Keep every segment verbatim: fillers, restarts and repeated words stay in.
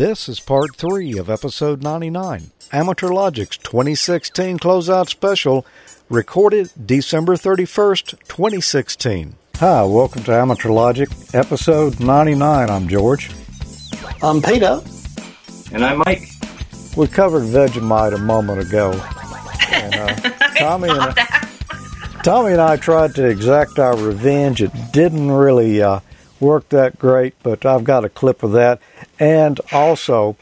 This is part three of episode ninety-nine, Amateur Logic's twenty sixteen Closeout Special, recorded December thirty-first, twenty sixteen. Hi, welcome to Amateur Logic, episode ninety-nine. I'm George. I'm Peter. And I'm Mike. We covered Vegemite a moment ago. And, uh, Tommy, and I, Tommy and I tried to exact our revenge. It didn't really... Uh, worked that great, but I've got a clip of that. And also,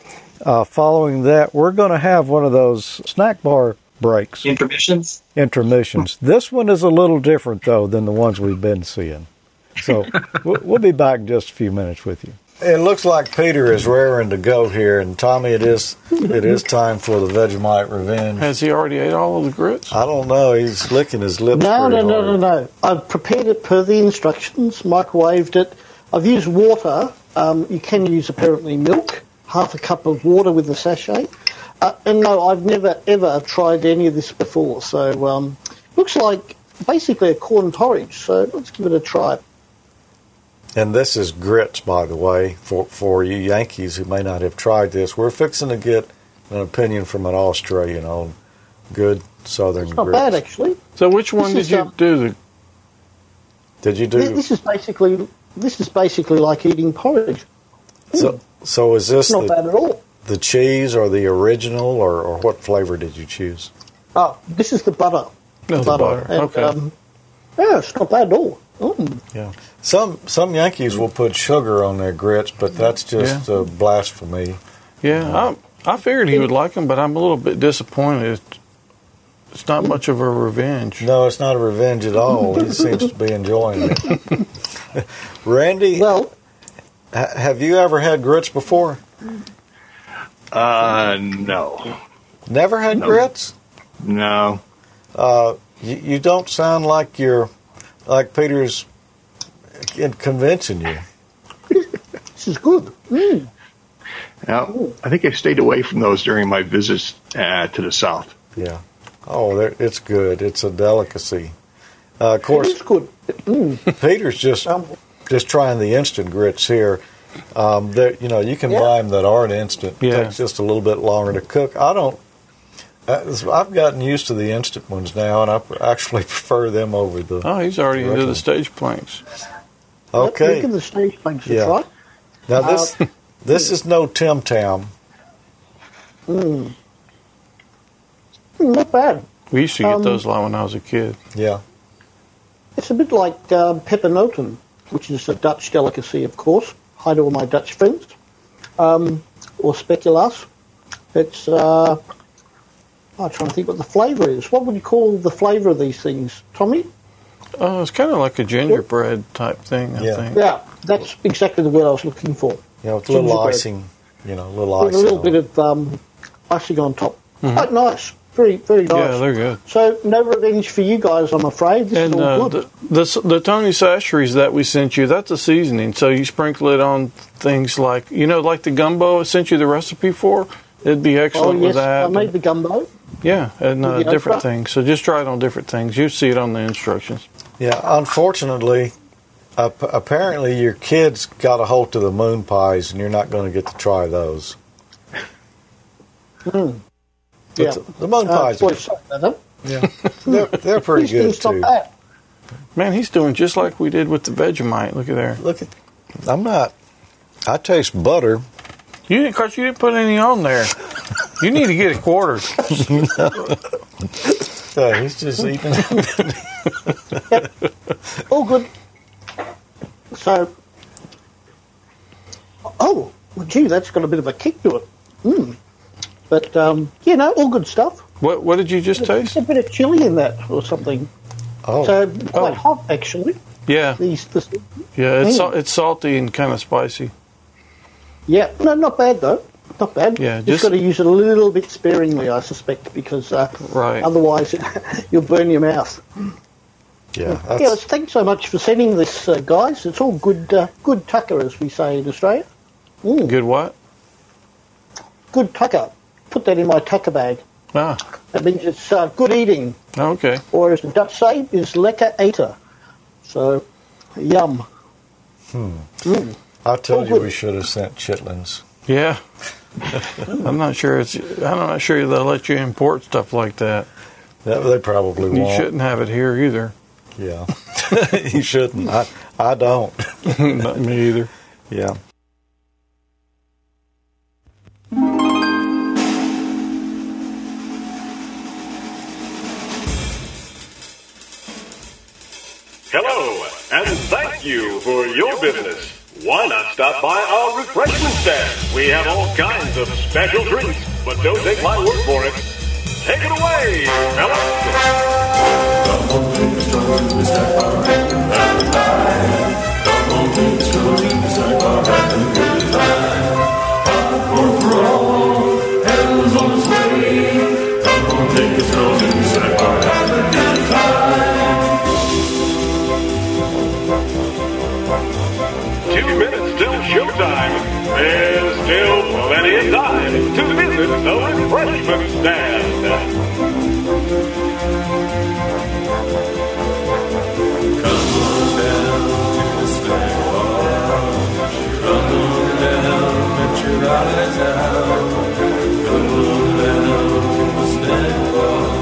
uh, following that, we're going to have one of those snack bar breaks. Intermissions? Intermissions. This one is a little different, though, than the ones we've been seeing. So we'll, we'll be back in just a few minutes with you. It looks like Peter is raring to go here, and Tommy, it is it is time for the Vegemite revenge. Has he already ate all of the grits? I don't know. He's licking his lips. No, no, no, no, no. I've prepared it per the instructions, microwaved it. I've used water. Um, you can use, apparently, milk, half a cup of water with a sachet. Uh, and no, I've never, ever tried any of this before. So um looks like basically a corn porridge. So let's give it a try. And this is grits, by the way, for, for you Yankees who may not have tried this. We're fixing to get an opinion from an Australian on good southern grits. It's not grits. Bad, actually. So which one this did is, you um, do? The... Did you do? Th- this is basically... This is basically like eating porridge. Mm. So, so is this not the, bad at all. The cheese or the original, or, or what flavor did you choose? Oh, this is the butter. No, the butter. butter. And, okay. Um, yeah, it's not bad at all. Mm. Yeah. Some some Yankees will put sugar on their grits, but that's just yeah. a blasphemy. Yeah, uh, I I figured he would like them, but I'm a little bit disappointed. It's not much of a revenge. No, it's not a revenge at all. He seems to be enjoying it. Randy, well, ha- have you ever had grits before? Uh, no. Never had no. grits? No. Uh, you, you don't sound like you're, like Peter's convincing you. This is good. Mm. Now, I think I stayed away from those during my visits uh, to the South. Yeah. Oh, it's good. It's a delicacy. Uh, of course, good. Mm. Peter's just just trying the instant grits here. Um, you know, you can yeah. buy them that aren't instant. It yeah. takes just a little bit longer to cook. I don't. I've gotten used to the instant ones now, and I actually prefer them over the. Oh, he's already into the stage planks. Okay. Look at the stage planks. Yeah. Right. Now this uh, this is no Tim Tam. Mm. Not bad. We used to get um, those a lot when I was a kid. Yeah. It's a bit like um, Pepernoten, which is a Dutch delicacy, of course. Hi to all my Dutch friends. Um, or Speculaas. It's, uh, I'm trying to think what the flavour is. What would you call the flavour of these things, Tommy? Oh, uh, it's kind of like a gingerbread yep. type thing, I yeah. think. Yeah, that's exactly the word I was looking for. Yeah, with a little icing, you know, a little icing. With a little bit of um, icing on top. Mm-hmm. Quite nice. Very, very nice. Yeah, they're good. So, no revenge for you guys, I'm afraid. This and, is all uh, good. The, the, the Tony Sacheries that we sent you, that's a seasoning. So, you sprinkle it on things like, you know, like the gumbo I sent you the recipe for. It'd be excellent oh, yes, with that. I made the gumbo. Yeah, and uh, different things. So, just try it on different things. You see it on the instructions. Yeah, unfortunately, uh, apparently your kids got a hold of the moon pies, and you're not going to get to try those. Hmm. Yeah. The moon pies uh, are yeah. they're, they're pretty good, too. That. Man, he's doing just like we did with the Vegemite. Look at there. Look at. I'm not. I taste butter. You didn't, cause you didn't put any on there. You need to get a quarter. So he's just eating. Yep. All good. So, oh, well, gee, that's got a bit of a kick to it. Mmm. But, um, you know, all good stuff. What What did you just There's taste? A bit of chili in that or something. Oh. So quite oh. hot, actually. Yeah. These, this, yeah, it's mm. it's salty and kind of spicy. Yeah. No, not bad, though. Not bad. Yeah, just You've got to use it a little bit sparingly, I suspect, because uh, right. otherwise it, you'll burn your mouth. Yeah. That's... Yeah, thanks so much for sending this, uh, guys. It's all good, uh, good tucker, as we say in Australia. Mm. Good what? Good tucker. Put that in my tucker bag. Ah. That means it's uh, good eating. Oh, okay. Or as the Dutch say, it's lekker eten. So, yum. Hmm. Mm. I told All you good. We should have sent chitlins. Yeah. I'm not sure it's. I'm not sure they'll let you import stuff like that. Yeah, they probably won't. You shouldn't have it here either. Yeah. You shouldn't. I, I don't. Not me either. Yeah. Hello, and thank you for your business. Why not stop by our refreshment stand? We have all kinds of special drinks, but don't take my word for it. Take it away, fellas. Two minutes till showtime. There's still plenty of time to visit the refreshment stand. Come on down to the snack bar. Come on down, let your eyes out. Come on down to the snack bar.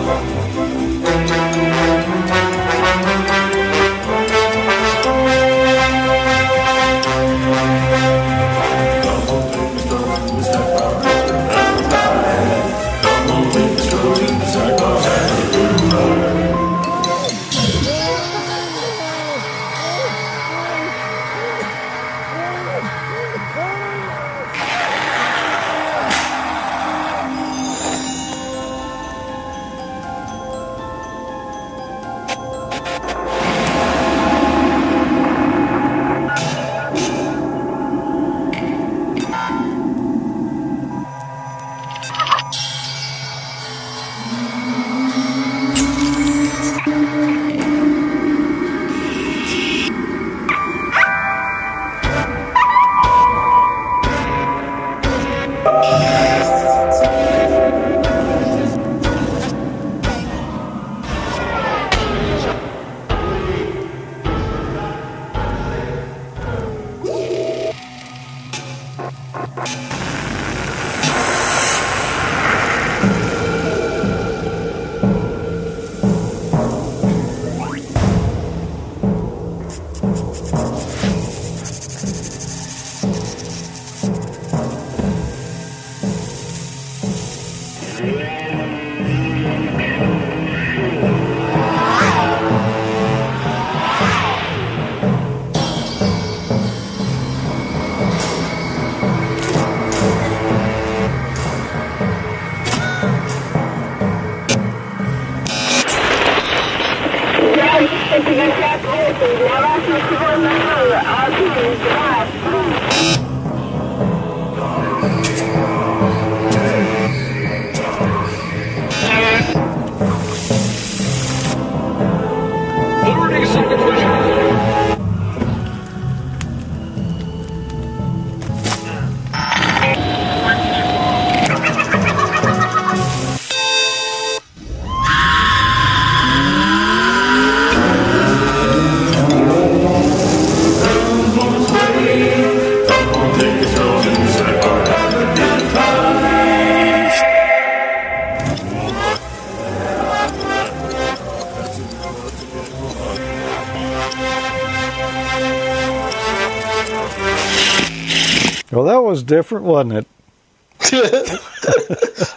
Different, wasn't it?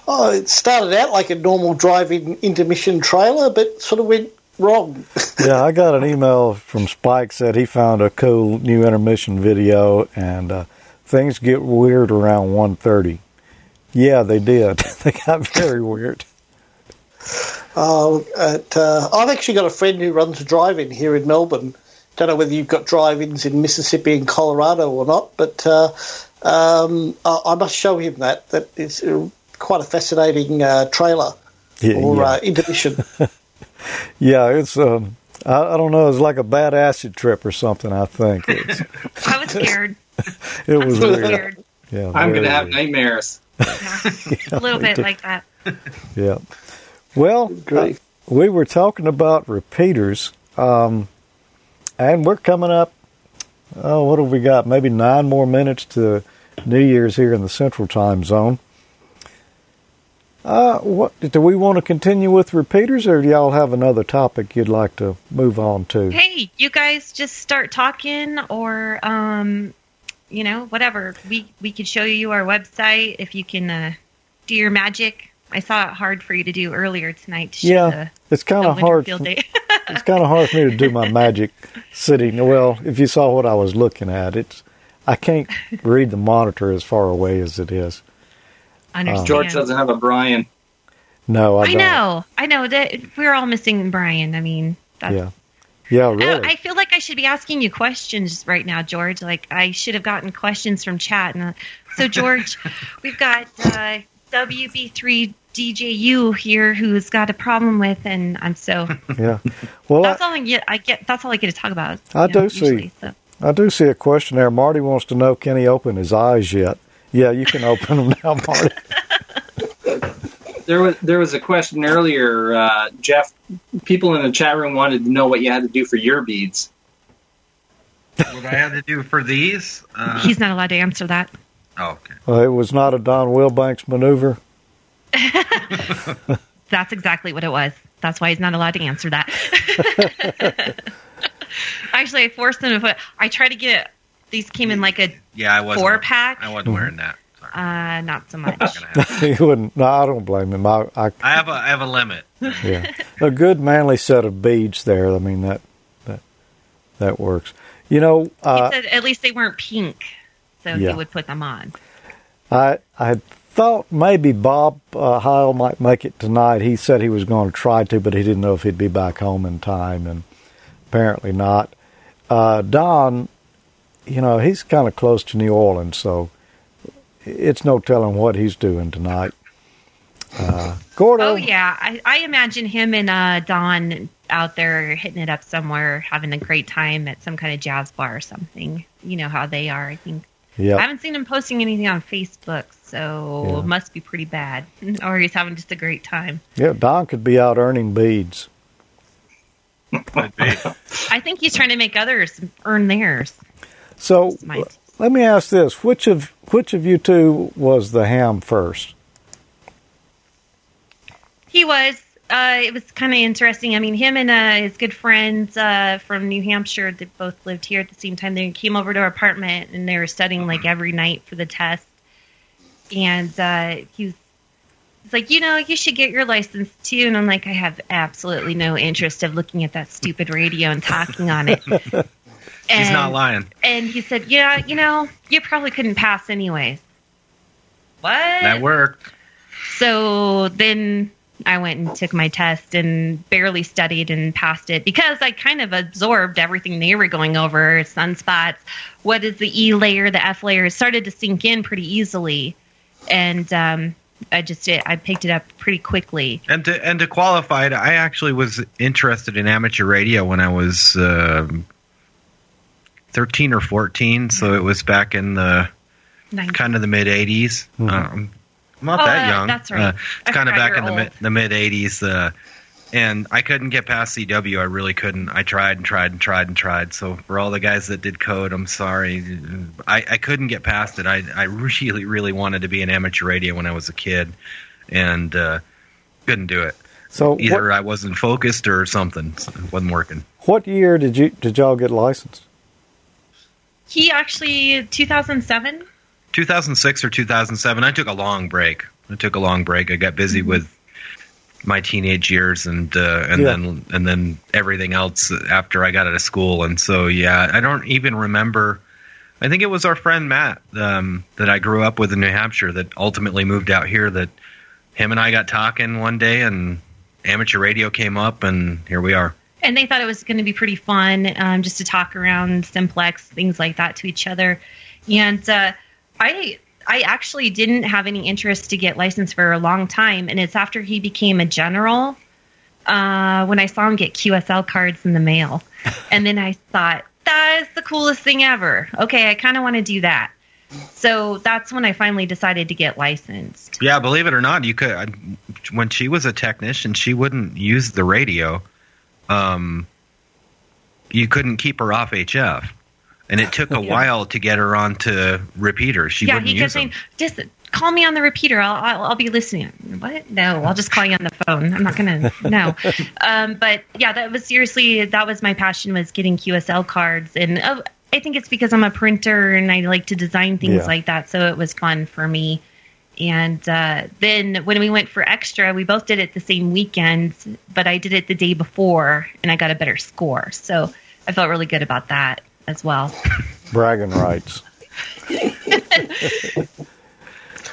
Oh, it started out like a normal drive-in intermission trailer, but sort of went wrong. Yeah, I got an email from Spike, said he found a cool new intermission video, and uh, things get weird around one thirty. Yeah, they did. They got very weird. Uh, at, uh, I've actually got a friend who runs a drive-in here in Melbourne. Don't know whether you've got drive-ins in Mississippi and Colorado or not, but... Uh, Um, I must show him that. That is quite a fascinating uh, trailer yeah, or yeah. Uh, intermission. Yeah, it's. Um, I, I don't know. It's like a bad acid trip or something. I think. It's, I was scared. It was, was weird. Scared. Yeah, I'm going to have nightmares. Yeah, a little bit did. Like that. Yeah. Well, uh, we were talking about repeaters, um, and we're coming up. Oh, what have we got? Maybe nine more minutes to New Year's here in the Central Time Zone. Uh, what do we want to continue with repeaters, or do y'all have another topic you'd like to move on to? Hey, you guys just start talking, or um, you know, whatever. We we could show you our website if you can uh, do your magic. I saw it hard for you to do earlier tonight. To yeah, the, it's kind of hard. For, it's kind of hard for me to do my magic sitting. Well, if you saw what I was looking at, it's I can't read the monitor as far away as it is. Um, George doesn't have a Brian. No, I, I don't. know. I know that we're all missing Brian. I mean, that's, yeah, yeah, really. I, I feel like I should be asking you questions right now, George. Like I should have gotten questions from chat. And uh, so, George, we've got uh, W B three D J U here who's got a problem with, and I'm so yeah. Well, that's I, all I get. I get that's all I get to talk about. I do know, see. Usually, so. I do see a question there. Marty wants to know: can he open his eyes yet? Yeah, you can open them now, Marty. There was there was a question earlier, uh, Jeff. People in the chat room wanted to know what you had to do for your beads. What I had to do for these? Uh, He's not allowed to answer that. Oh, okay. Well, it was not a Don Wilbanks maneuver. That's exactly what it was. That's why he's not allowed to answer that. Actually, I forced him to put... I tried to get... it. These came in like a yeah, I wasn't, four pack. I wasn't wearing that. Sorry. Uh, not so much. He wouldn't. No, I don't blame him. I, I, I have a I have a limit. Yeah, a good manly set of beads there. I mean that that that works. You know, uh, he said at least they weren't pink, so yeah. He would put them on. I I thought maybe Bob uh, Heil might make it tonight. He said he was going to try to, but he didn't know if he'd be back home in time, and apparently not. Uh, Don. You know, he's kind of close to New Orleans, so it's no telling what he's doing tonight. Uh, Gordo. Oh, yeah. I, I imagine him and uh, Don out there hitting it up somewhere, having a great time at some kind of jazz bar or something. You know how they are, I think. Yep. I haven't seen him posting anything on Facebook, so yeah. It must be pretty bad. Or he's having just a great time. Yeah, Don could be out earning beads. I think he's trying to make others earn theirs. So let me ask this: which of which of you two was the ham first? He was. Uh, it was kind of interesting. I mean, him and uh, his good friends uh, from New Hampshire that both lived here at the same time. They came over to our apartment and they were studying like every night for the test. And uh, he was, he's like, you know, you should get your license too. And I'm like, I have absolutely no interest of looking at that stupid radio and talking on it. And, he's not lying. And he said, yeah, you know, you probably couldn't pass anyways. What? That worked. So then I went and took my test and barely studied and passed it because I kind of absorbed everything they were going over, sunspots, what is the E layer, the F layer. It started to sink in pretty easily. And um, I just did, I picked it up pretty quickly. And to, and to qualify it, I actually was interested in amateur radio when I was... Uh, thirteen or fourteen, so it was back in the nineteen kind of the mid eighties. Mm-hmm. Um, I'm not oh, that young. Uh, that's right. Uh, it's I kind of back in the mid, the mid eighties, uh, and I couldn't get past C W. I really couldn't. I tried and tried and tried and tried. So for all the guys that did code, I'm sorry, I, I couldn't get past it. I I really really wanted to be an amateur radio when I was a kid, and uh, couldn't do it. So either what, I wasn't focused or something so it wasn't working. What year did you did y'all get licensed? He actually, two thousand seven? two thousand six or two thousand seven. I took a long break. I took a long break. I got busy mm-hmm. with my teenage years and uh, and yeah. then and then everything else after I got out of school. And so, yeah, I don't even remember. I think it was our friend Matt um, that I grew up with in New Hampshire that ultimately moved out here that him and I got talking one day and amateur radio came up and here we are. And they thought it was going to be pretty fun um, just to talk around simplex, things like that to each other. And uh, I I actually didn't have any interest to get licensed for a long time. And it's after he became a general uh, when I saw him get Q S L cards in the mail. And then I thought, that is the coolest thing ever. Okay, I kind of want to do that. So that's when I finally decided to get licensed. Yeah, believe it or not, you could. I, when she was a technician, she wouldn't use the radio. Um, you couldn't keep her off H F. And it took a yeah. while to get her onto repeaters. She yeah, wouldn't he kept use saying, them. Just call me on the repeater. I'll, I'll I'll be listening. What? No, I'll just call you on the phone. I'm not gonna. No. Um, but yeah, that was seriously that was my passion, was getting Q S L cards, and uh, I think it's because I'm a printer and I like to design things yeah. like that. So it was fun for me. And uh, then when we went for extra, we both did it the same weekend, but I did it the day before, and I got a better score. So I felt really good about that as well. Bragging rights.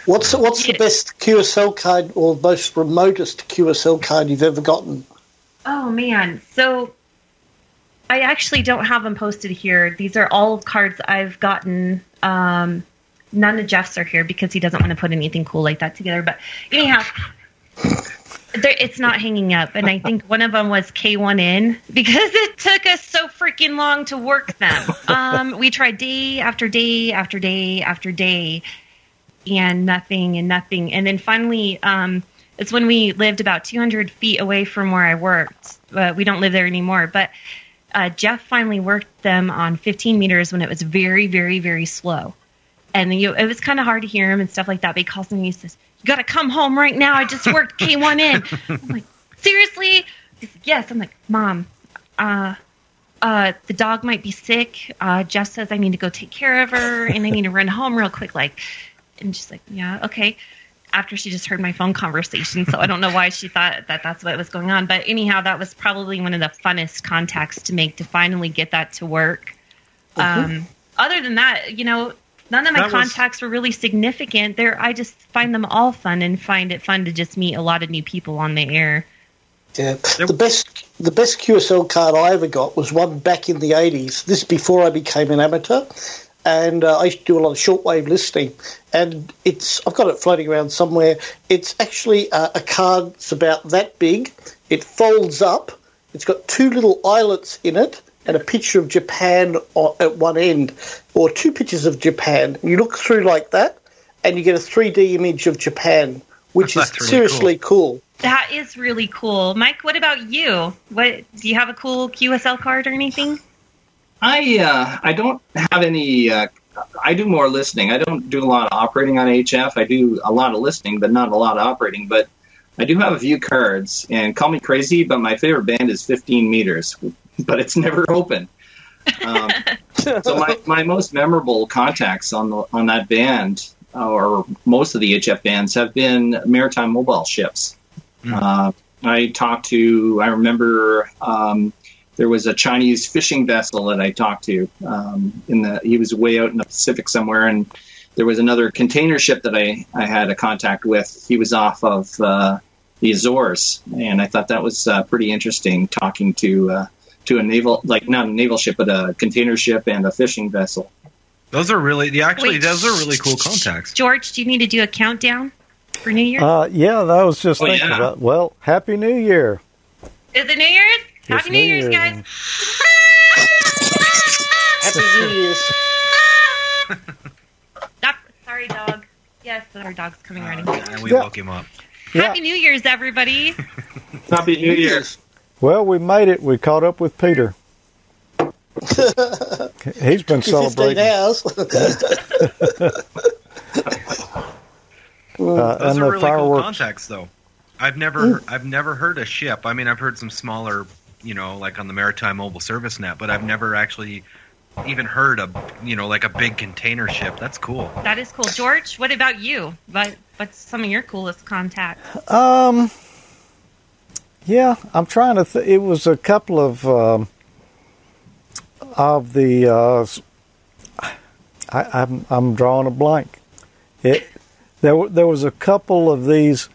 What's what's the best Q S L card or most remotest Q S L card you've ever gotten? Oh, man. So I actually don't have them posted here. These are all cards I've gotten. Um, none of Jeff's are here because he doesn't want to put anything cool like that together. But anyhow, it's not hanging up. And I think one of them was K one N because it took us so freaking long to work them. Um, we tried day after day after day after day. And nothing and nothing. And then finally, um, it's when we lived about two hundred feet away from where I worked. Uh, we don't live there anymore. But uh, Jeff finally worked them on fifteen meters when it was very, very, very slow. And you know, it was kind of hard to hear him and stuff like that. But he calls me and he says, you got to come home right now. I just worked K one N. I'm like, seriously? He said, yes. I'm like, Mom, uh, uh, the dog might be sick. Uh, Jeff says I need to go take care of her. And I need to run home real quick. Like, and she's like, yeah, okay. After she just heard my phone conversation, so I don't know why she thought that that's what was going on. But anyhow, that was probably one of the funnest contacts to make, to finally get that to work. Mm-hmm. Um, other than that, you know, none of my that contacts was... were really significant. They're, I just find them all fun and find it fun to just meet a lot of new people on the air. Yeah, the best the best Q S L card I ever got was one back in the eighties. This before I became an amateur. And uh, I used to do a lot of shortwave listening, and it's I've got it floating around somewhere. It's actually uh, a card that's about that big. It folds up. It's got two little eyelets in it and a picture of Japan or, at one end, or two pictures of Japan. You look through like that, and you get a three D image of Japan, which that's is really seriously cool. cool. That is really cool. Mike, what about you? What do you have a cool Q S L card or anything? I uh, I don't have any. Uh, I do more listening. I don't do a lot of operating on H F. I do a lot of listening, but not a lot of operating. But I do have a few cards. And call me crazy, but my favorite band is fifteen meters. But it's never open. Um, so my, my most memorable contacts on the, on that band, uh, or most of the H F bands, have been maritime mobile ships. Mm. Uh, I talked to. I remember. Um, There was a Chinese fishing vessel that I talked to. Um, in the he was way out in the Pacific somewhere, and there was another container ship that I, I had a contact with. He was off of uh, the Azores, and I thought that was uh, pretty interesting, talking to uh, to a naval, like not a naval ship, but a container ship and a fishing vessel. Those are really the actually Wait, those are really cool contacts. George, do you need to do a countdown for New Year? Uh, yeah, that was just oh, thinking yeah. about. Well, Happy New Year! Is it New Year's? Happy it's New, New Year's, Year's, guys! Happy New Year's. Stop. Sorry, dog. Yes, our dog's coming uh, running. And we yeah. woke him up. Happy yeah. New Year's, everybody! Happy New Year's. Well, we made it. We caught up with Peter. He's been celebrating. fifteen hours. uh, Those are really fireworks. Cool contacts, though. I've never, I've never heard a ship. I mean, I've heard some smaller, you know, like on the Maritime Mobile Service Net, but I've never actually even heard a, you know, like a big container ship. That's cool. That is cool. George, what about you? What, what's some of your coolest contacts? Um, yeah, I'm trying to th- it was a couple of, um, of the, uh, I, I'm, I'm drawing a blank. It, there, there was a couple of these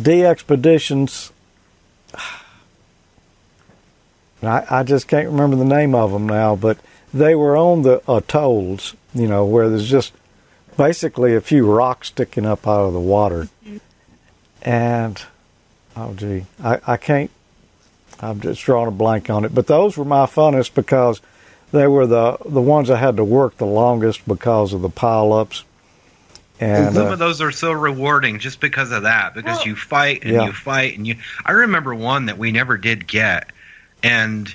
de-expeditions. I, I just can't remember the name of them now, but they were on the atolls, you know, where there's just basically a few rocks sticking up out of the water. And, oh, gee, I, I can't, I'm just drawing a blank on it. But those were my funnest because they were the, the ones I had to work the longest because of the pile-ups. And, and some uh, of those are so rewarding just because of that, because well, you fight and yeah. you fight and you. I remember one that we never did get, and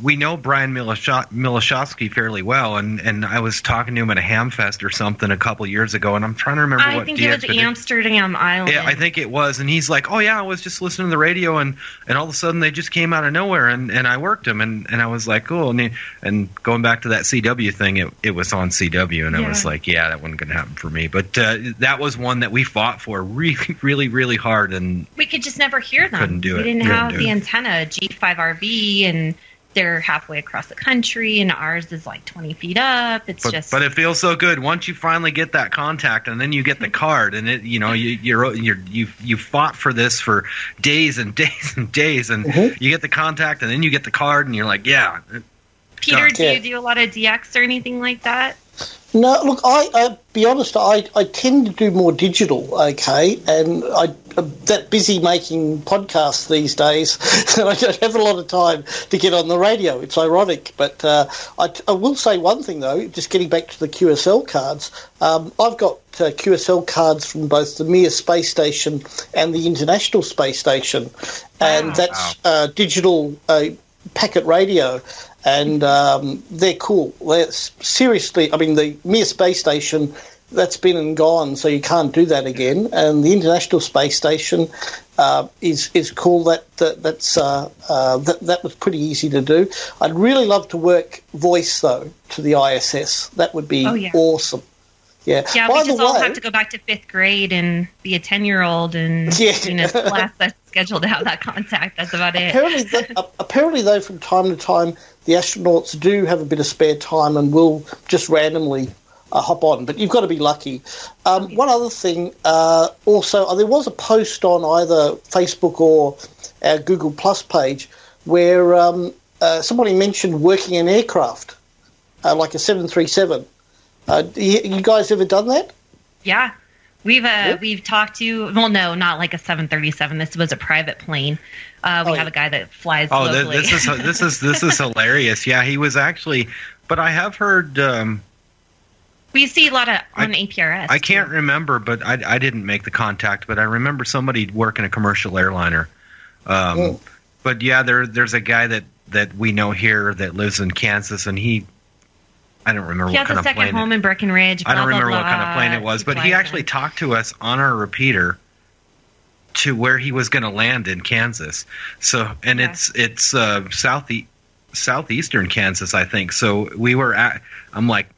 we know Brian Miloshofsky fairly well, and, and I was talking to him at a Hamfest or something a couple years ago, and I'm trying to remember I what D X... I think it was Amsterdam Island. Yeah, I think it was, and he's like, oh yeah, I was just listening to the radio, and, and all of a sudden they just came out of nowhere, and, and I worked them, and, and I was like, cool, and, he, and going back to that C W thing, it, it was on C W, and yeah. I was like, yeah, that wasn't going to happen for me, but uh, that was one that we fought for really, really, really hard, and... We could just never hear them. Couldn't do it. We didn't have the antenna, G five R V, and... They're halfway across the country, and ours is like twenty feet up. It's but, just, but it feels so good once you finally get that contact, and then you get the card, and it, you know, you you're, you're you you fought for this for days and days and days, and mm-hmm. you get the contact, and then you get the card, and you're like, yeah. Peter, do yeah. you do a lot of D X or anything like that? No, look, I uh, be honest, I, I tend to do more digital, okay, and I, I'm that busy making podcasts these days that I don't have a lot of time to get on the radio. It's ironic, but uh, I, I will say one thing, though, just getting back to the Q S L cards, um, I've got uh, Q S L cards from both the Mir Space Station and the International Space Station, and wow. that's uh, digital uh, packet radio. And um, they're cool. They're seriously, I mean, the Mir Space Station, that's been and gone, so you can't do that again. And the International Space Station uh, is is cool. That that that's uh, uh, that that was pretty easy to do. I'd really love to work voice though to the I S S. That would be oh, yeah. awesome. Yeah, yeah. By we just all way, have to go back to fifth grade and be a ten-year-old and yeah. you know, class that's scheduled to have that contact. That's about it. Apparently, the, apparently, though, from time to time, the astronauts do have a bit of spare time and will just randomly uh, hop on. But you've got to be lucky. Um, okay. One other thing, uh, also, uh, there was a post on either Facebook or our Google Plus page where um, uh, somebody mentioned working an aircraft, uh, like a seven thirty-seven. Uh, you, you guys ever done that? Yeah, we've uh, yep. we've talked to. Well, no, not like a seven thirty-seven. This was a private plane. Uh, we oh, have a guy that flies. Oh, locally. Th- this is this is this is hilarious. Yeah, he was actually. But I have heard. Um, we see a lot of on I, A P R S. I can't too. remember, but I, I didn't make the contact. But I remember somebody working a commercial airliner. Um, mm. But yeah, there there's a guy that, that we know here that lives in Kansas, and he. I don't remember he what kind of plane. He has a second home it, in Breckenridge. Blah, I don't remember blah, blah, what kind of plane it was, but he actually it. talked to us on our repeater to where he was going to land in Kansas. So, and okay. it's it's uh, south e- southeastern Kansas, I think. So we were at. I'm like,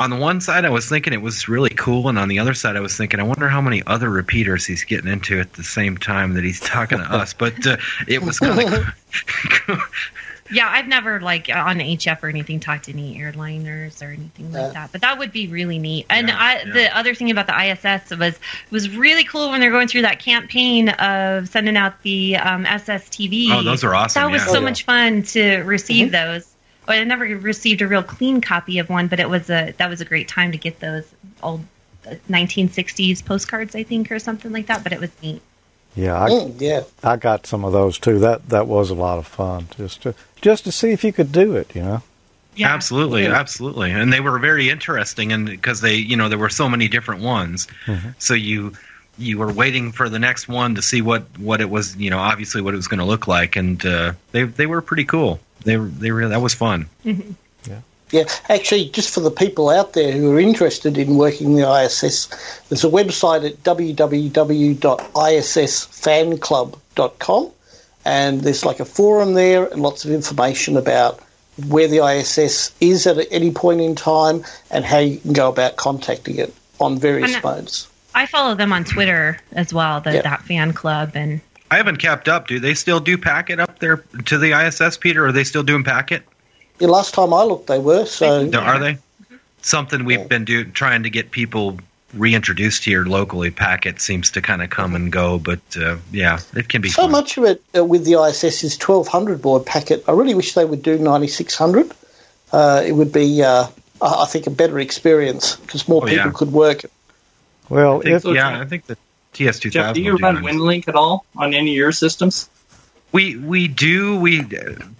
on the one side, I was thinking it was really cool, and on the other side, I was thinking, I wonder how many other repeaters he's getting into at the same time that he's talking to us. But uh, it was kind of. cool. Yeah, I've never, like, on H F or anything, talked to any airliners or anything like uh, that. But that would be really neat. And yeah, I, yeah. the other thing about the I S S was it was really cool when they're going through that campaign of sending out the um, S S T V. Oh, those are awesome. That was yeah. so oh, yeah. much fun to receive mm-hmm. those. Oh, I never received a real clean copy of one, but it was a that was a great time to get those old nineteen sixties postcards, I think, or something like that. But it was neat. Yeah, I, mm, yeah. I got some of those, too. That that was a lot of fun, just to, just to see if you could do it, you know? Yeah. Absolutely, yeah. absolutely. And they were very interesting and because they, you know, there were so many different ones. Mm-hmm. So you you were waiting for the next one to see what, what it was, you know, obviously what it was going to look like. And uh, they they were pretty cool. They they were That was fun. Mm-hmm. Yeah. Yeah, actually, just for the people out there who are interested in working the I S S, there's a website at w w w dot i s s fan club dot com, and there's like a forum there and lots of information about where the I S S is at any point in time and how you can go about contacting it on various and modes. I follow them on Twitter as well, the, yeah. that fan club. And I haven't kept up. Do they still do packet up there to the I S S, Peter? Are they still doing packet? The last time I looked, they were. So are they? Something we've been do, trying to get people reintroduced here locally. Packet seems to kind of come and go, but uh, yeah, it can be. So fun. Much of it uh, with the I S S is twelve hundred board packet. I really wish they would do ninety-six hundred. Uh, it would be, uh, I think, a better experience because more oh, people yeah. could work. Well, I think, if, so, yeah, I think the T S two thousand. Jeff, do you run Winlink at all on any of your systems? We we do we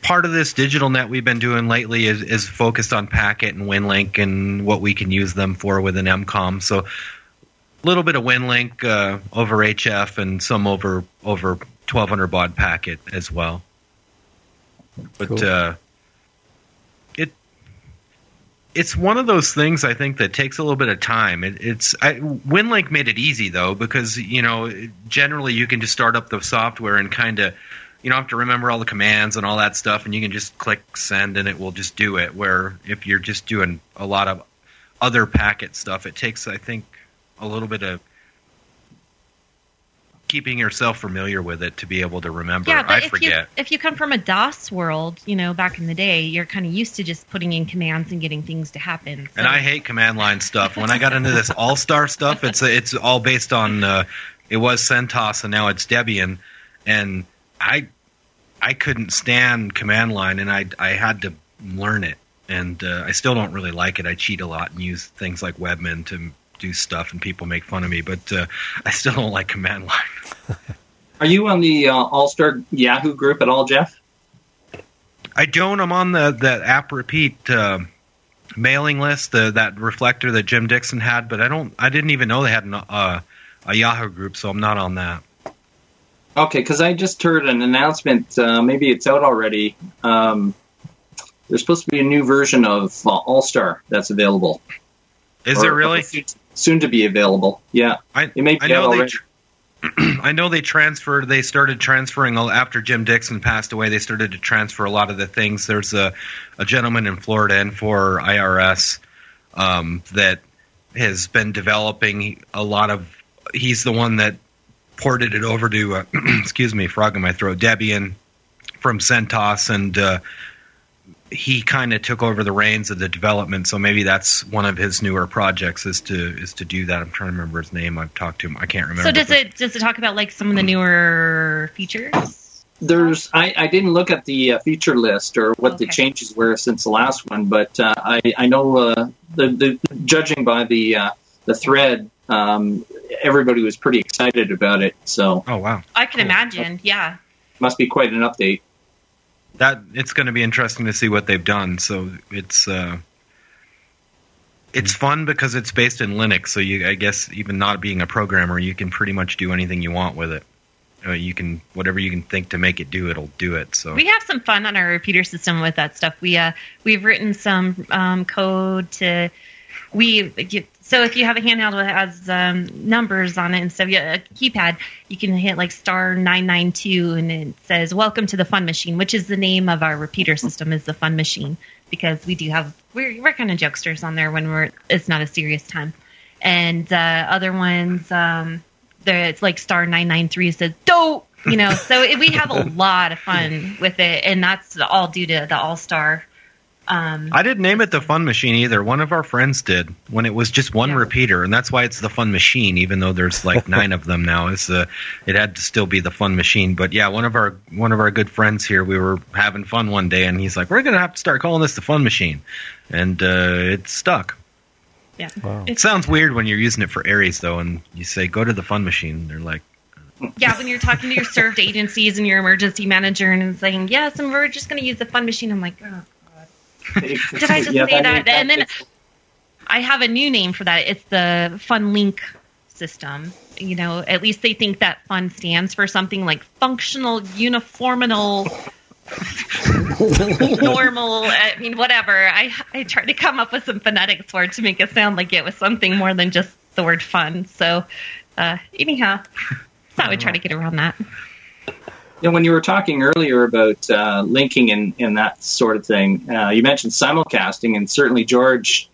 part of this digital net we've been doing lately is, is focused on packet and Winlink and what we can use them for within M COM. So a little bit of Winlink uh, over H F and some over over twelve hundred baud packet as well. But cool. uh, it it's one of those things I think that takes a little bit of time. It, it's I, Winlink made it easy though, because you know generally you can just start up the software and kind of you don't have to remember all the commands and all that stuff, and you can just click send and it will just do it. Where if you're just doing a lot of other packet stuff, it takes I think a little bit of keeping yourself familiar with it to be able to remember. Yeah, but I if forget. You, if you come from a DOS world, you know, back in the day, you're kind of used to just putting in commands and getting things to happen. So. And I hate command line stuff. When I got into this All-Star stuff, it's it's all based on uh, it was CentOS and now it's Debian, and I I couldn't stand command line, and I I had to learn it, and uh, I still don't really like it. I cheat a lot and use things like Webmin to do stuff, and people make fun of me, but uh, I still don't like command line. Are you on the uh, All-Star Yahoo group at all, Jeff? I don't. I'm on the, the app repeat uh, mailing list, the, that reflector that Jim Dixon had, but I don't. I didn't even know they had an, uh, a Yahoo group, so I'm not on that. Okay, because I just heard an announcement. Uh, maybe it's out already. Um, there's supposed to be a new version of uh, All-Star that's available. Is there really? Soon to be available. Yeah, I, it may be I know they tra- I know they transferred. They started transferring after Jim Dixon passed away. They started to transfer a lot of the things. There's a, a gentleman in Florida, N four I R S, um, that has been developing a lot of. He's the one that ported it over to. Uh, excuse me, frog in my throat. Debian from CentOS and. Uh, He kind of took over the reins of the development, so maybe that's one of his newer projects is to is to do that. I'm trying to remember his name. I've talked to him. I can't remember. So does it does it talk about like some of the newer features? There's I, I didn't look at the uh, feature list or what okay. the changes were since the last one, but uh, I I know uh, the, the judging by the uh, the thread, um, everybody was pretty excited about it. So oh wow, I can cool. imagine. Yeah, must be quite an update. That it's going to be interesting to see what they've done. So it's uh, it's fun because it's based in Linux. So you, I guess, even not being a programmer, you can pretty much do anything you want with it. Uh, you can whatever you can think to make it do, it'll do it. So we have some fun on our repeater system with that stuff. We uh, we've written some um, code to we. Get, So if you have a handheld that has um, numbers on it instead of a keypad, you can hit like star nine nine two and it says, welcome to the Fun Machine, which is the name of our repeater system is the Fun Machine because we do have, we're, we're kind of jokesters on there when we're, it's not a serious time. And uh, other ones, um, it's like star nine nine three says, dope, you know, so it, we have a lot of fun with it. And that's all due to the All-Star. Um, I didn't name it the Fun Machine either. One of our friends did when it was just one yeah. repeater, and that's why it's the Fun Machine, even though there's like nine of them now. It's uh, it had to still be the Fun Machine. But yeah, one of our one of our good friends here, we were having fun one day, and he's like, "We're gonna have to start calling this the Fun Machine," and uh, it stuck. Yeah, wow. It sounds weird when you're using it for Aries though, and you say, "Go to the Fun Machine," and they're like. Yeah, when you're talking to your served agencies and your emergency manager and saying, "Yes, and we're just gonna use the Fun Machine," I'm like, oh. Did I just yeah, say that? that? And then I have a new name for that. It's the Fun Link system. You know, at least they think that fun stands for something like functional, uniforminal, normal. I mean, whatever. I I tried to come up with some phonetics for it to make it sound like it was something more than just the word fun. So, uh, anyhow, so I would try to get around that. You know, when you were talking earlier about uh, linking and, and that sort of thing, uh, you mentioned simulcasting, and certainly George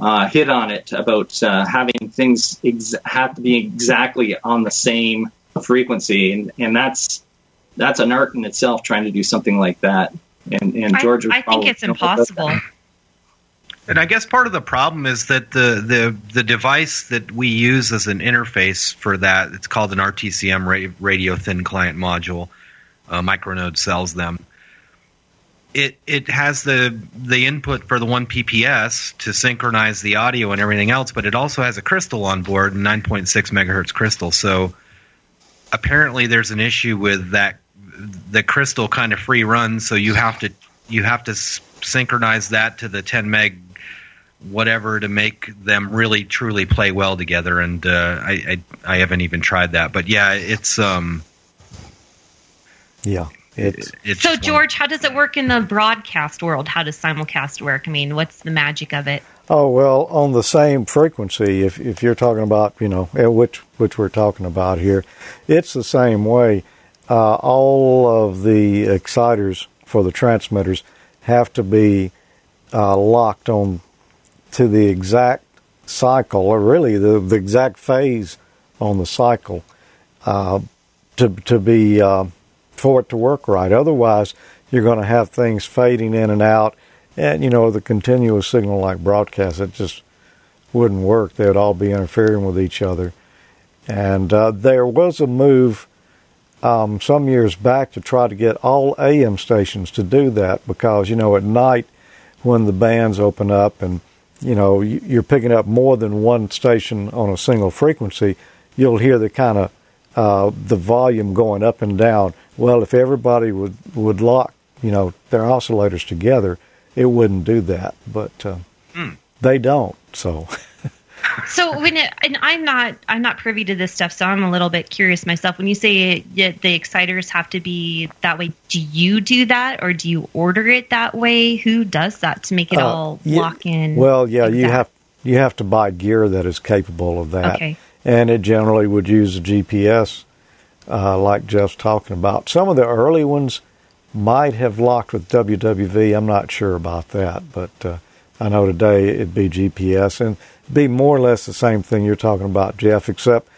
uh, hit on it about uh, having things ex- have to be exactly on the same frequency, and, and that's that's an art in itself trying to do something like that. And, and George, I, I think it's impossible. And I guess part of the problem is that the, the the device that we use as an interface for that, it's called an R T C M radio thin client module. Uh, Micronode sells them. It it has the the input for the one P P S to synchronize the audio and everything else, but it also has a crystal on board, a nine point six megahertz crystal. So apparently there's an issue with that the crystal kind of free runs, so you have to you have to synchronize that to the ten meg whatever to make them really truly play well together. And uh, I, I I haven't even tried that, but yeah, it's um. Yeah, It's, it's so, George, how does it work in the broadcast world? How does simulcast work? I mean, what's the magic of it? Oh, well, on the same frequency, if if you're talking about, you know, which which we're talking about here, it's the same way. Uh, all of the exciters for the transmitters have to be uh, locked on to the exact cycle, or really the, the exact phase on the cycle uh, to, to be... Uh, for it to work right. Otherwise, you're going to have things fading in and out, and, you know, the continuous signal like broadcast, it just wouldn't work. They would all be interfering with each other. And uh, there was a move um, some years back to try to get all A M stations to do that because, you know, at night when the bands open up and, you know, you're picking up more than one station on a single frequency, you'll hear the kind of Uh, the volume going up and down. Well, if everybody would, would lock, you know, their oscillators together, it wouldn't do that. But uh, mm. they don't. So, so when it, and I'm not I'm not privy to this stuff, so I'm a little bit curious myself. When you say that the exciters have to be that way, do you do that, or do you order it that way? Who does that to make it uh, all you, lock in? Well, yeah, exact? you have you have to buy gear that is capable of that. Okay. And it generally would use a G P S, uh, like Jeff's talking about. Some of the early ones might have locked with W W V. I'm not sure about that, but uh, I know today it'd be G P S. And it'd be more or less the same thing you're talking about, Jeff, except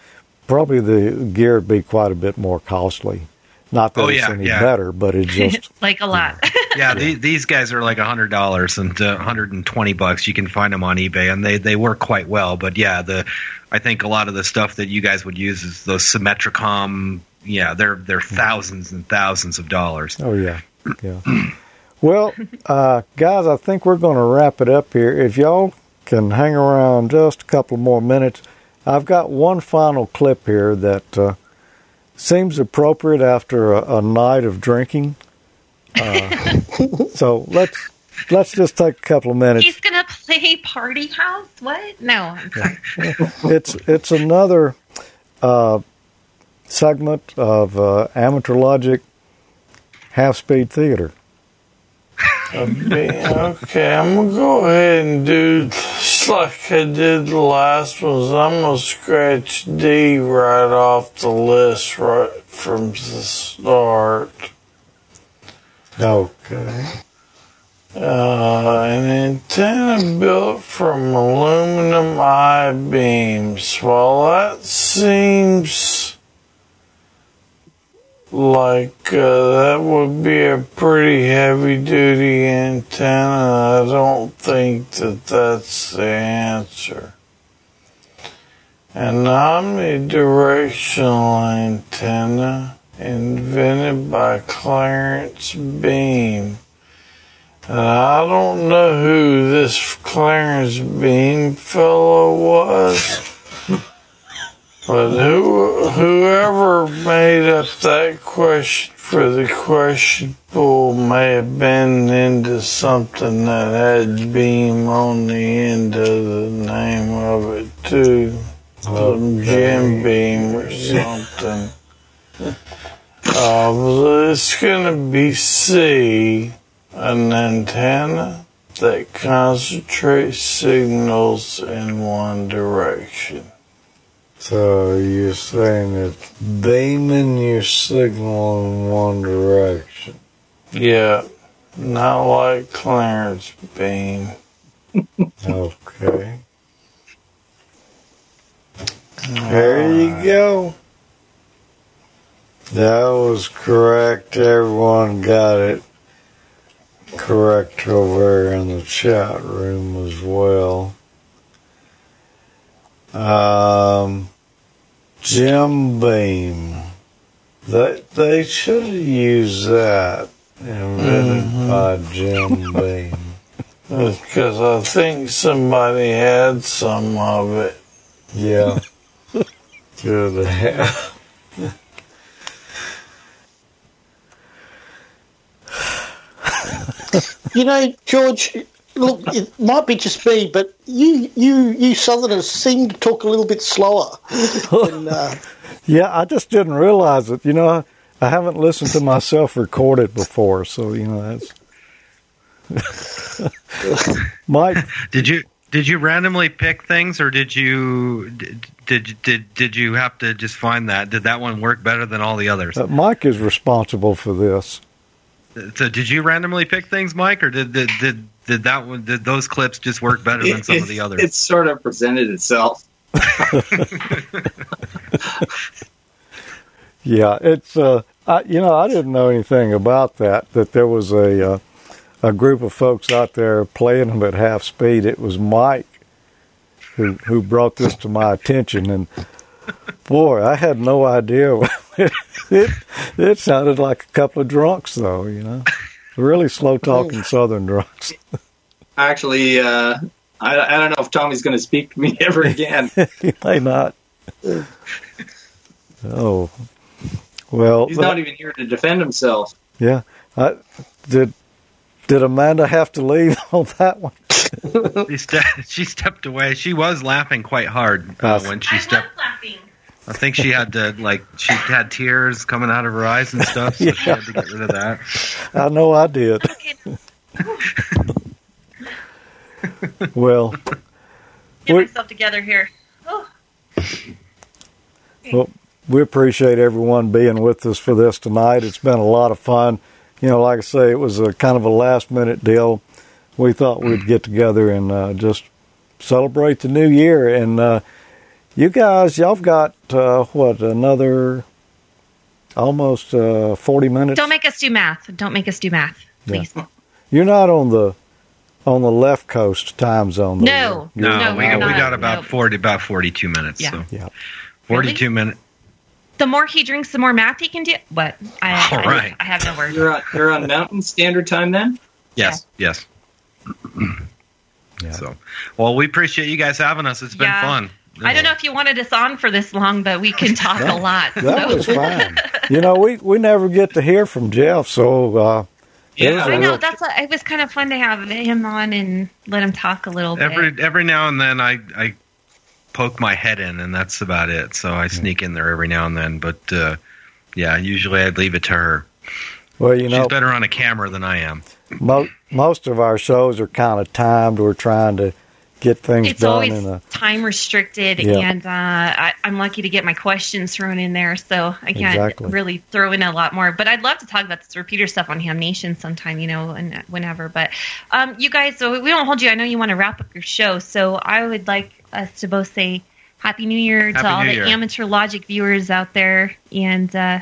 probably the gear would be quite a bit more costly. Not that oh, yeah, it's any yeah. better, but it just... like a lot. yeah, the, these guys are like one hundred dollars and uh, one hundred twenty bucks. You can find them on eBay, and they, they work quite well. But yeah, the I think a lot of the stuff that you guys would use is those Symmetricom. Yeah, they're, they're thousands and thousands of dollars. Oh, yeah. yeah. Well, uh, guys, I think we're going to wrap it up here. If y'all can hang around just a couple more minutes, I've got one final clip here that... Uh, seems appropriate after a, a night of drinking. Uh, so let's let's just take a couple of minutes. He's gonna play Party House? What? No, I'm sorry. it's it's another uh, segment of uh, Amateur Logic Half-Speed Theater. Okay, okay, I'm gonna go ahead and do just like I did the last one. I'm gonna scratch D right off the list right from the start. Okay. Uh, an antenna built from aluminum I-beams. Well, that seems like uh, that would be a pretty heavy-duty antenna. I don't think that that's the answer. An omnidirectional antenna invented by Clarence Beam. And I don't know who this Clarence Beam fellow was. But who, whoever made up that question for the question pool may have been into something that had beam on the end of the name of it, too. Some Jim Beam or something. Uh, it's going to be C, an antenna that concentrates signals in one direction. So you're saying it's beaming your signal in one direction. Yeah, not like Clarence Beam. Okay. There you go. That was correct. Everyone got it correct over in the chat room as well. Um, Jim Beam. They they should have used that. Invented mm-hmm. by Jim Beam. Because I think somebody had some of it. Yeah. Good have. You know, George. Look, it might be just me, but you, you, you Southerners seem to talk a little bit slower. Than, uh... yeah, I just didn't realize it. You know, I haven't listened to myself record it before, so you know that's Mike. Did you did you randomly pick things, or did you did did did, did you have to just find that? Did that one work better than all the others? Uh, Mike is responsible for this. So did you randomly pick things, Mike, or did did did, did that one did those clips just work better than it, some it, of the others? It sort of presented itself. Yeah, it's uh, I, you know, I didn't know anything about that. That there was a uh, a group of folks out there playing them at half speed. It was Mike who who brought this to my attention, and boy, I had no idea. it, it it sounded like a couple of drunks, though. You know, really slow talking Southern drunks. Actually, uh, I I don't know if Tommy's going to speak to me ever again. He may not. Oh. Well, he's not even here to defend himself. Yeah, I, did did Amanda have to leave on that one? she, ste- she stepped away. She was laughing quite hard uh, when she I stepped. I was laughing. I think she had to like she had tears coming out of her eyes and stuff. So yeah. She had to get rid of that. I know I did. Well, get myself together here. Oh. Well. We appreciate everyone being with us for this tonight. It's been a lot of fun. You know, like I say, it was a kind of a last-minute deal. We thought we'd get together and uh, just celebrate the new year. And uh, you guys, y'all got, uh, what, another almost uh, forty minutes? Don't make us do math. Don't make us do math, please. Yeah. You're not on the... on the left coast time zone. No. No, no, we got, we got about, no. forty, about forty-two minutes. Yeah. So. Yeah. forty-two really? Minutes. The more he drinks, the more math he can do. What? I, All I, right. I, I have no words. You're on, you're on Mountain Standard Time then? Yes. Yeah. Yes. Yeah. So, well, we appreciate you guys having us. It's been yeah. fun. Yeah. I don't know if you wanted us on for this long, but we can talk that, a lot. That so. was fine. You know, we, we never get to hear from Jeff, so... Uh, yeah, I know. That's a, it was kind of fun to have him on and let him talk a little every, bit. Every now and then I... I poke my head in, and that's about it. So I sneak in there every now and then, but uh, yeah, usually I'd leave it to her. Well, you know, she's better on a camera than I am. Mo- most of our shows are kind of timed. We're trying to get things it's done. It's always in a, time restricted, yeah. and uh, I, I'm lucky to get my questions thrown in there, so I can't exactly. really throw in a lot more. But I'd love to talk about this repeater stuff on Ham Nation sometime, you know, and whenever. But um, you guys, so we don't hold you. I know you want to wrap up your show, so I would like. us to both say Happy New Year Happy to all New the Year. Amateur Logic viewers out there, and uh,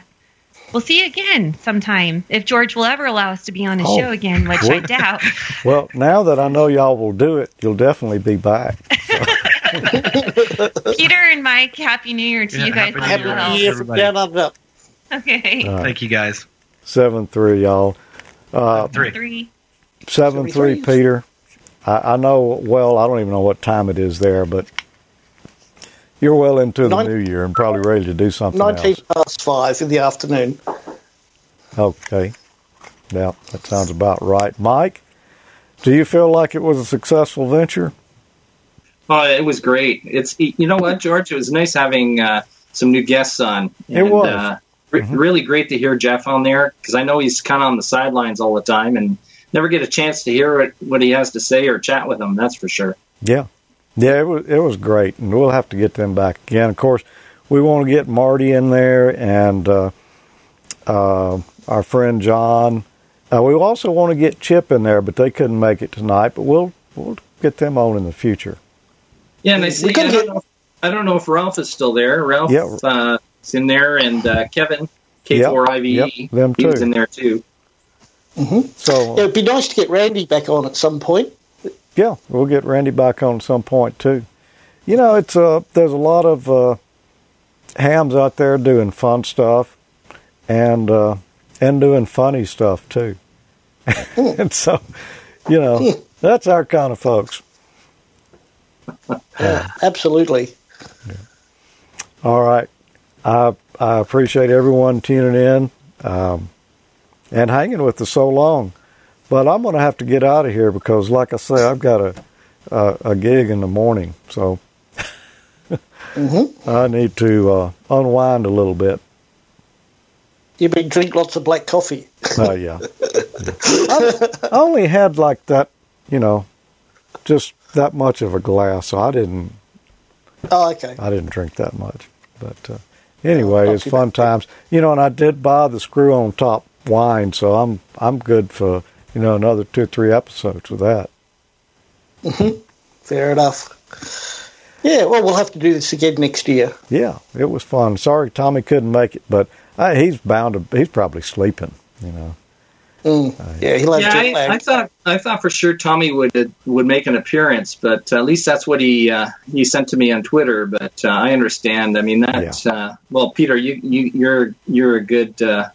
we'll see you again sometime if George will ever allow us to be on his oh. show again, which I doubt. Well, now that I know y'all will do it, you'll definitely be back. So. Peter and Mike, Happy New Year to yeah, you guys. Happy New Year, Happy New Year from down on up. Okay. Right. Thank you guys. Seven three, y'all. Uh, three. three. Seven three, three Peter. I know, well, I don't even know what time it is there, but you're well into the Nin- new year and probably ready to do something nineteen past five in the afternoon. Okay. Yeah, that sounds about right. Mike, do you feel like it was a successful venture? Oh, it was great. It's You know what, George? It was nice having uh, some new guests on. And, it was. Uh, re- mm-hmm. Really great to hear Jeff on there, because I know he's kind of on the sidelines all the time, and never get a chance to hear it, what he has to say or chat with him, that's for sure. Yeah. Yeah, it was, it was great, and we'll have to get them back again. Of course, we want to get Marty in there and uh, uh, our friend John. Uh, we also want to get Chip in there, but they couldn't make it tonight, but we'll we'll get them on in the future. Yeah, and I see, I don't, know, I don't know if Ralph is still there. Ralph yeah. uh, is in there, and uh, Kevin, K four I V E, yep, yep, he was in there too. Mm-hmm. So uh, it would be nice to get Randy back on at some point. Yeah, we'll get Randy back on at some point too. You know, it's uh, there's a lot of uh, hams out there doing fun stuff and uh, and doing funny stuff too. Mm. And so, you know, mm. that's our kind of folks. Yeah. Absolutely. Yeah. All right, I I appreciate everyone tuning in. Um, And hanging with us so long, but I'm going to have to get out of here because, like I say, I've got a a, a gig in the morning, so mm-hmm. I need to uh, unwind a little bit. You've been drinking lots of black coffee. Oh, yeah. yeah. I, I only had like that, you know, just that much of a glass, so I didn't. Oh, okay. I didn't drink that much. But uh, anyway, oh, it's fun times. You know, and I did buy the screw-on top wine, so I'm I'm good for, you know, another two or three episodes with that. Mm-hmm. Fair enough. Yeah, well, we'll have to do this again next year. Yeah, it was fun. Sorry Tommy couldn't make it, but I, he's bound to, he's probably sleeping, you know. Mm. Uh, yeah, he'll have yeah, jet lag. I, I thought I thought for sure Tommy would would make an appearance, but at least that's what he uh, he sent to me on Twitter. But uh, I understand. I mean that. Yeah. Uh, well, Peter, you, you you're you're a good. Uh,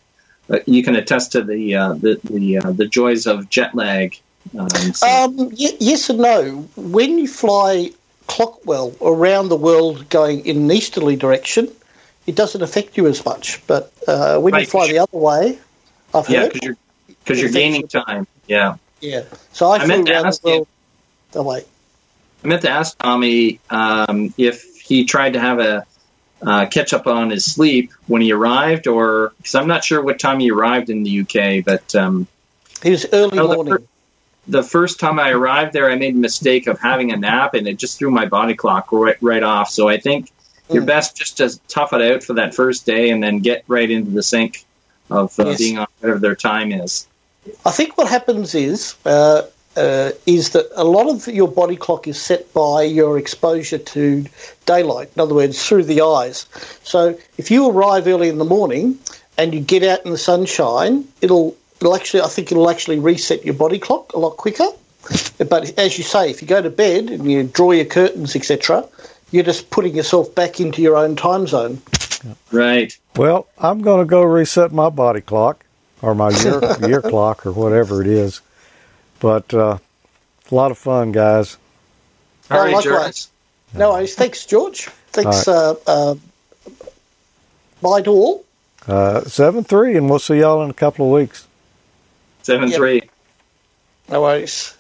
you can attest to the uh, the the, uh, the joys of jet lag. Um, so. um, y- yes and no. When you fly clockwise around the world, going in an easterly direction, it doesn't affect you as much. But uh, when right, you fly the other way, I've yeah, heard. You're, Because you're gaining time, yeah. Yeah. So I, I meant to ask him, oh, wait. I meant to ask Tommy um, if he tried to have a uh, catch up on his sleep when he arrived, or because I'm not sure what time he arrived in the U K, but um, it was early no, morning. The, fir- the first time I arrived there, I made a mistake of having a nap, and it just threw my body clock right, right off. So I think mm. you're best just to tough it out for that first day, and then get right into the sink of uh, yes. being on whatever their time is. I think what happens is uh, uh, is that a lot of your body clock is set by your exposure to daylight, in other words, through the eyes. So if you arrive early in the morning and you get out in the sunshine, it'll it'll actually I think it'll actually reset your body clock a lot quicker. But as you say, if you go to bed and you draw your curtains, et cetera, you're just putting yourself back into your own time zone. Right. Well, I'm going to go reset my body clock. Or my year, year clock, or whatever it is. But uh, a lot of fun, guys. All right, likewise. George. No worries. Thanks, George. Thanks, all right. uh, uh, bye to all. Uh, seven three, and we'll see y'all in a couple of weeks. seven three. Yep. No worries.